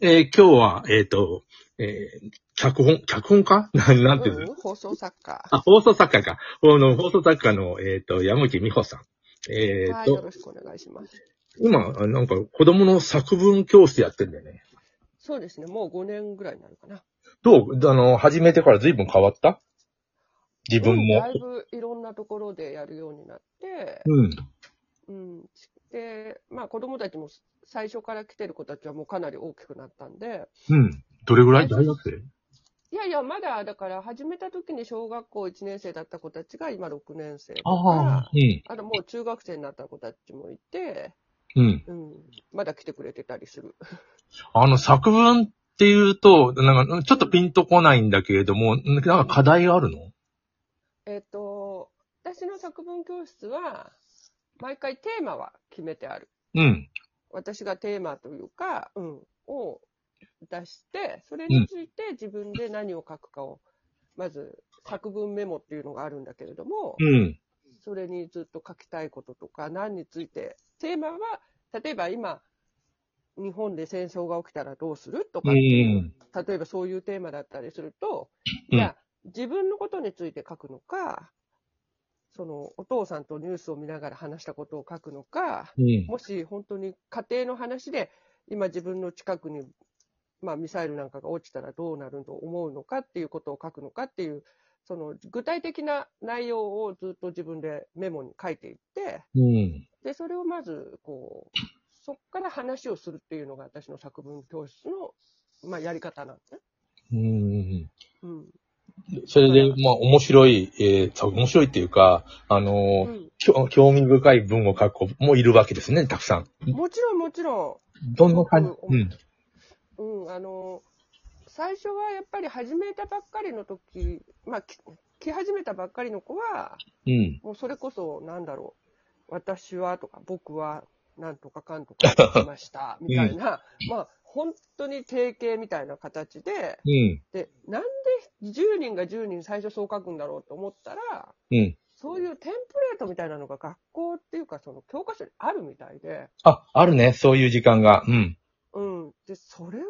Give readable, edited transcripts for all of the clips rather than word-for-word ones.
今日は、脚本家なんていうの、放送作家。あ、放送作家か。放送作家の、山木美穂さん。はい、よろしくお願いします。今、なんか、子供の作文教室やってんだよね。そうですね、もう5年ぐらいになるかな。どう始めてから随分変わった自分も。だいぶいろんなところでやるようになって、うん。で、まあ子供たちも最初から来てる子たちはもうかなり大きくなったんで。うん。どれぐらい大学生？いやいや、まだ、だから始めた時に小学校1年生だった子たちが今6年生とか、あともう中学生になった子たちもいて、まだ来てくれてたりする。作文っていうと、なんかちょっとピンとこないんだけれども、なんか課題があるの？私の作文教室は、毎回テーマは決めてある。うん。私がテーマというか、を出して、それについて自分で何を書くかを、まず作文メモっていうのがあるんだけれども、それにずっと書きたいこととか、何について、テーマは、例えば今、日本で戦争が起きたらどうするとか、例えばそういうテーマだったりすると、いや、自分のことについて書くのか、そのお父さんとニュースを見ながら話したことを書くのか、もし本当に家庭の話で今自分の近くに、まあ、ミサイルなんかが落ちたらどうなると思うのかっていうことを書くのかっていう、その具体的な内容をずっと自分でメモに書いていって、でそれをまずこうそこから話をするっていうのが私の作文教室の、まあ、やり方なんですね。それで、まあ、面白いっていうか、興味深い文を書く子もいるわけですね、たくさん。もちろん、もちろん。どんな感じ？最初はやっぱり始めたばっかりの時、まあ、来始めたばっかりの子は、もうそれこそ、なんだろう、私はとか、僕は、なんとかかんとか来ました、みたいな、まあ、本当に定型みたいな形で、で、なんで10人が10人最初そう書くんだろうと思ったら、そういうテンプレートみたいなのが学校っていうか、その教科書にあるみたいで。あ、あるね、そういう時間が。で、それは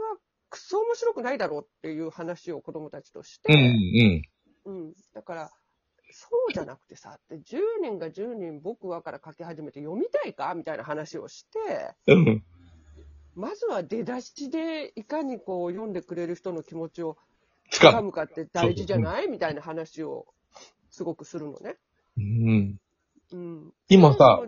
クソ面白くないだろうっていう話を子供たちとして。だから、そうじゃなくてさ、って10人が10人僕はから書き始めて読みたいかみたいな話をして、まずは出だしでいかにこう読んでくれる人の気持ちをつかむかって大事じゃないみたいな話をすごくするのね。今さ、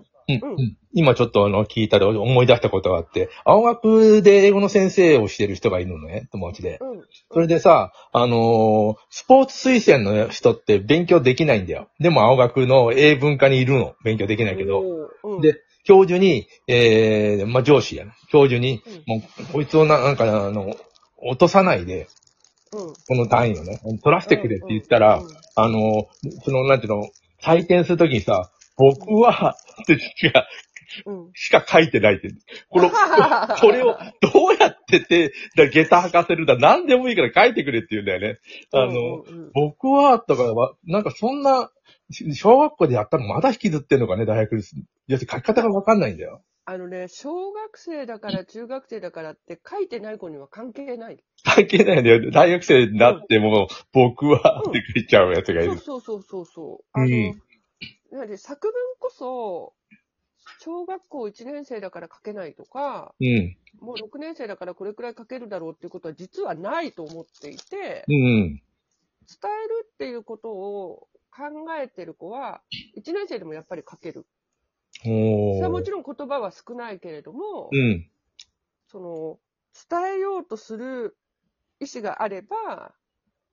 今ちょっと聞いたで思い出したことがあって、青学で英語の先生をしてる人がいるのね、友達で。それでさ、スポーツ推薦の人って勉強できないんだよ。でも青学の英文科にいるの、勉強できないけど。で、教授に、まあ、上司やな。教授に、もう、こいつをなんか、落とさないで、この単位をね、取らせてくれって言ったら、なんていうの、採点するときにさ、僕は、しか書いてないって。これをどうやって下駄履かせるんだ。何でもいいから書いてくれって言うんだよね。僕は、とかは、なんかそんな、小学校でやったのまだ引きずってんのかね、大学に。要するに書き方がわかんないんだよ。小学生だから中学生だからって書いてない子には関係ない。関係ないんだよ。大学生になっても、僕はって書いちゃうやつがいる。やはり作文こそ、小学校1年生だから書けないとか、もう6年生だからこれくらい書けるだろうっていうことは実はないと思っていて、伝えるっていうことを考えてる子は、1年生でもやっぱり書ける。それはもちろん言葉は少ないけれども、伝えようとする意思があれば、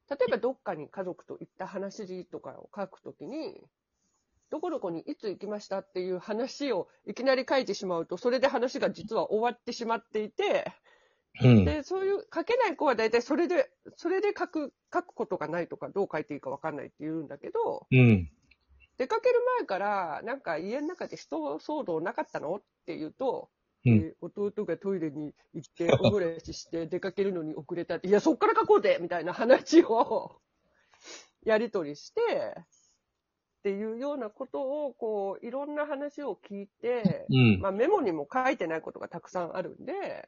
例えばどっかに家族と行った話とかを書くときに、どこどこにいつ行きましたっていう話をいきなり書いてしまうと、それで話が実は終わってしまっていて、で、そういう書けない子は大体それで書くことがないとか、どう書いていいかわかんないって言うんだけど、出かける前から、なんか家の中で人騒動なかったのって言うと、弟がトイレに行って、お漏れして出かけるのに遅れたって、いや、そっから書こうぜみたいな話をやりとりして、っていうようなことを、こう、いろんな話を聞いて、まあメモにも書いてないことがたくさんあるんで、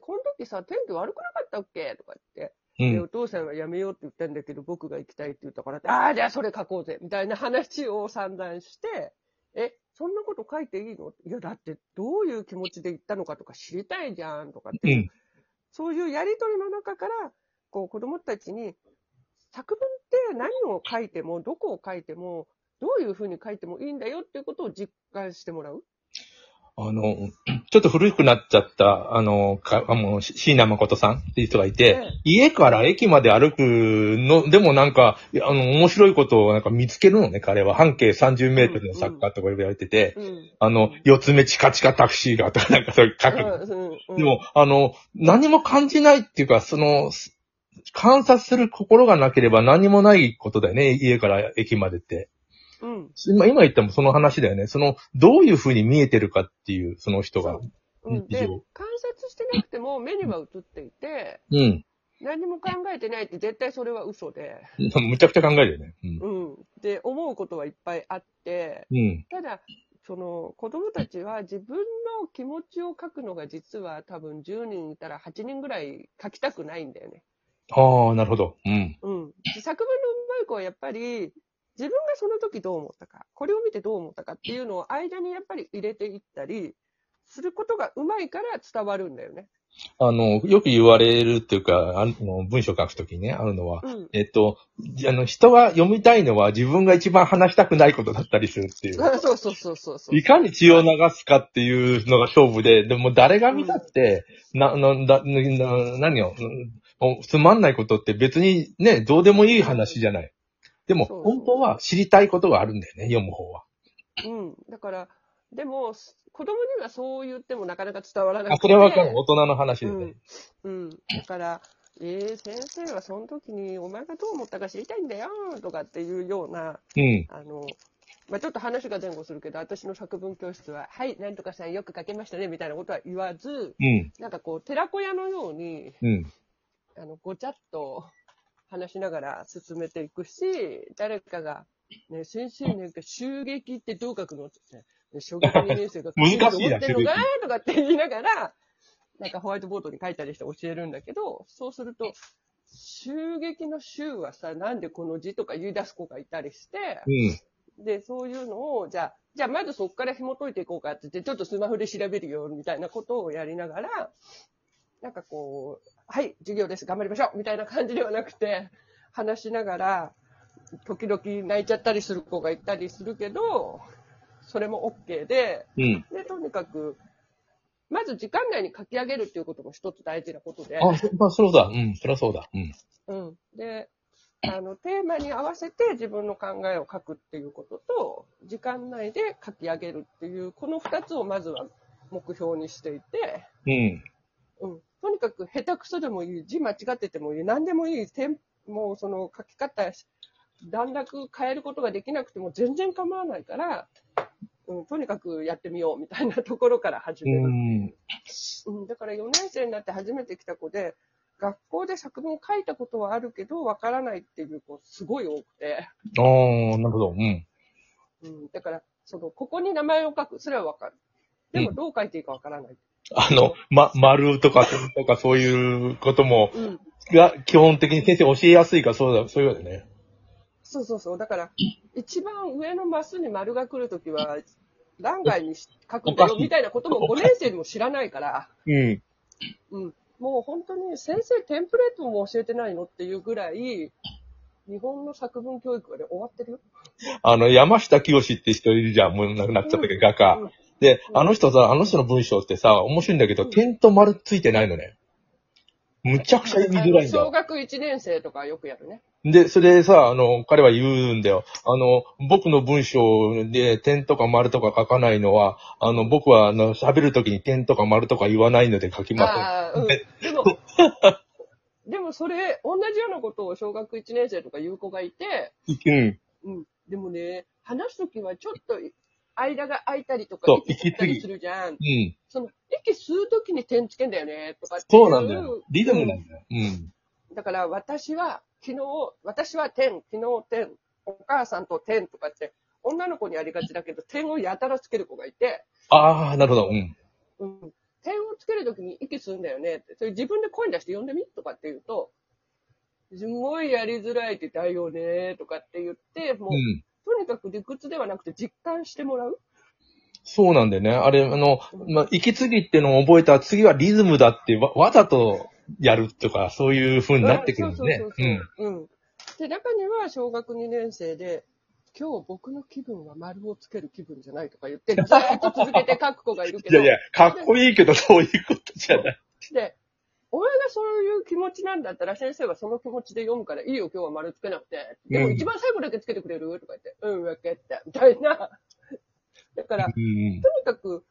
このってさ、天気悪くなかったっけとか言って。でお父さんはやめようって言ったんだけど、僕が行きたいって言ったからって、ああ、じゃあそれ書こうぜみたいな話を散々して、そんなこと書いていいの？いや、だってどういう気持ちで行ったのかとか知りたいじゃんとかって、そういうやりとりの中から、こう子供たちに、作文って何を書いても、どこを書いても、どういうふうに書いてもいいんだよっていうことを実感してもらう。ちょっと古くなっちゃった、椎名誠さんっていう人がいて、家から駅まで歩くの、でもなんか、面白いことをなんか見つけるのね、彼は。半径30メートルの作家とか言われてて、四つ目チカチカタクシーがとかなんかそれ書くの。でも、何も感じないっていうか、観察する心がなければ何もないことだよね、家から駅までって。今言ったもその話だよね。どういうふうに見えてるかっていう、その人が。で、観察してなくても目には映っていて、何も考えてないって絶対それは嘘で。むちゃくちゃ考えるよね。で、思うことはいっぱいあって、ただ、子供たちは自分の気持ちを書くのが実は多分10人いたら8人ぐらい書きたくないんだよね。ああ、なるほど。作文のうまい子はやっぱり、自分がその時どう思ったか、これを見てどう思ったかっていうのを間にやっぱり入れていったりすることがうまいから伝わるんだよね。よく言われるっていうか、文章書くときにね、あるのは、人が読みたいのは自分が一番話したくないことだったりするっていう。そう。いかに血を流すかっていうのが勝負で、でも誰が見たって、何を、つまんないことって別にね、どうでもいい話じゃない。でも、本当は知りたいことがあるんだよね、読む方は。だから、でも、子供にはそう言ってもなかなか伝わらなくて。これはわかる。大人の話でね。だから、先生はその時に、お前がどう思ったか知りたいんだよ、とかっていうような、ちょっと話が前後するけど、私の作文教室は、はい、なんとかさんよく書けましたね、みたいなことは言わず、なんかこう、寺子屋のように、ごちゃっと、話しながら進めていくし、誰かが、ね、先生なんか襲撃ってどう書くのって、小学2年生が書くと思ってるのかとかって言いながら、なんかホワイトボードに書いたりして教えるんだけど、そうすると、襲撃の襲はさ、なんでこの字とか言い出す子がいたりして、で、そういうのを、じゃあまずそこから紐解いていこうかって言って、ちょっとスマホで調べるよ、みたいなことをやりながら、なんかこう、はい、授業です、頑張りましょうみたいな感じではなくて、話しながら、時々泣いちゃったりする子がいたりするけど、それも OK で、で、とにかく、まず時間内に書き上げるっていうことも一つ大事なことで。で、テーマに合わせて自分の考えを書くっていうことと、時間内で書き上げるっていう、この二つをまずは目標にしていて、とにかく下手くそでもいい、字間違っててもいい、何でもいい、もうその書き方、段落変えることができなくても全然構わないから、とにかくやってみようみたいなところから始める。だから4年生になって初めて来た子で、学校で作文書いたことはあるけど、わからないっていう子すごい多くて。だから、ここに名前を書く、それはわかる。でもどう書いていいかわからない。丸とか、点とかそういうことも、が基本的に先生教えやすいからそういうわけね。だから、一番上のマスに丸が来るときは、欄外に書くんだよみたいなことも5年生にも知らないから、もう本当に先生テンプレートも教えてないのっていうぐらい、日本の作文教育はね、終わってるよ。山下清って人いるじゃん、もう亡くなっちゃったけど、画家。で、あの人の文章ってさ、面白いんだけど、点と丸ついてないのね。むちゃくちゃ読みづらいんだよ。小学1年生とかよくやるね。で、それでさ、彼は言うんだよ。僕の文章で点とか丸とか書かないのは、僕は喋るときに点とか丸とか言わないので書きません。でもそれ、同じようなことを小学1年生とか言う子がいて、でもね、話すときはちょっと、間が空いたりとか、息吸ったりするじゃん。息吸うときに点つけんだよね、とかっていう。そうなんだよ。リズムなんだよ。だから、私は点、昨日点、お母さんと点とかって、女の子にありがちだけど、点をやたらつける子がいて。ああ、なるほど。点をつけるときに息するんだよねって、それ自分で声に出して呼んでみとかって言うと、すごいやりづらいってだよねとかって言って、もう、うん、とにかく理屈ではなくて実感してもらう。そうなんだよね。あれ、息継ぎってのを覚えたら次はリズムだってわざとやるとか、そういう風になってくるんですね。うん。で、中には小学2年生で、今日僕の気分は丸をつける気分じゃないとか言って、ずっと続けて書く子がいるけど。いやいや、かっこいいけどそういうことじゃない。で、俺がそういう気持ちなんだったら先生はその気持ちで読むから、いいよ今日は丸つけなくて。でも一番最後だけつけてくれるとか言って、うん、わかった。みたいな。だから、とにかく、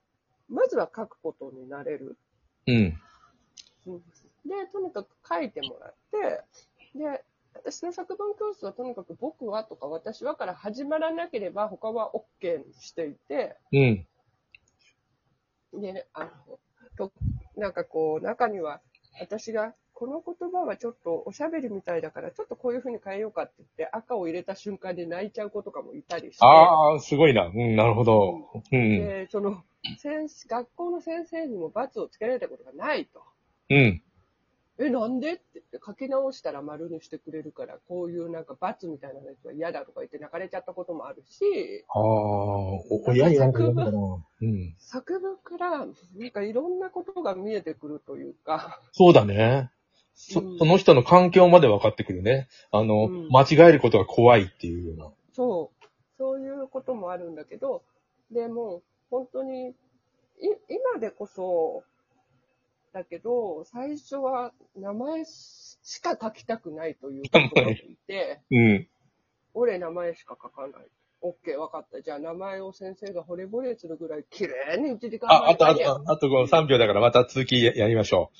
まずは書くことになれる。うん。で、とにかく書いてもらって、で、私の作文教室はとにかく僕はとか私はから始まらなければ他は OK にしていて、うん。で、なんかこう、中には私が、この言葉はちょっとおしゃべりみたいだから、ちょっとこういう風に変えようかって言って、赤を入れた瞬間で泣いちゃう子とかもいたりして。ああ、すごいな。うん、なるほど。うん。で、学校の先生にも罰をつけられたことがないと。うん。なんでって言って、書き直したら丸にしてくれるから、こういうなんか罰みたいなやつは嫌だとか言って泣かれちゃったこともあるし。ああ、親になんか嫌だな。うん。作文から、なんかいろんなことが見えてくるというか。そうだね。その人の環境まで分かってくるね。間違えることが怖いっていうような。そう。そういうこともあるんだけど、でも、本当に、今でこそ、だけど、最初は名前しか書きたくないということがいて、うん。俺名前しか書かない。OK、分かった。じゃあ名前を先生が惚れ惚れするぐらい綺麗に1時間前に。あと3秒だからまた続きやりましょう。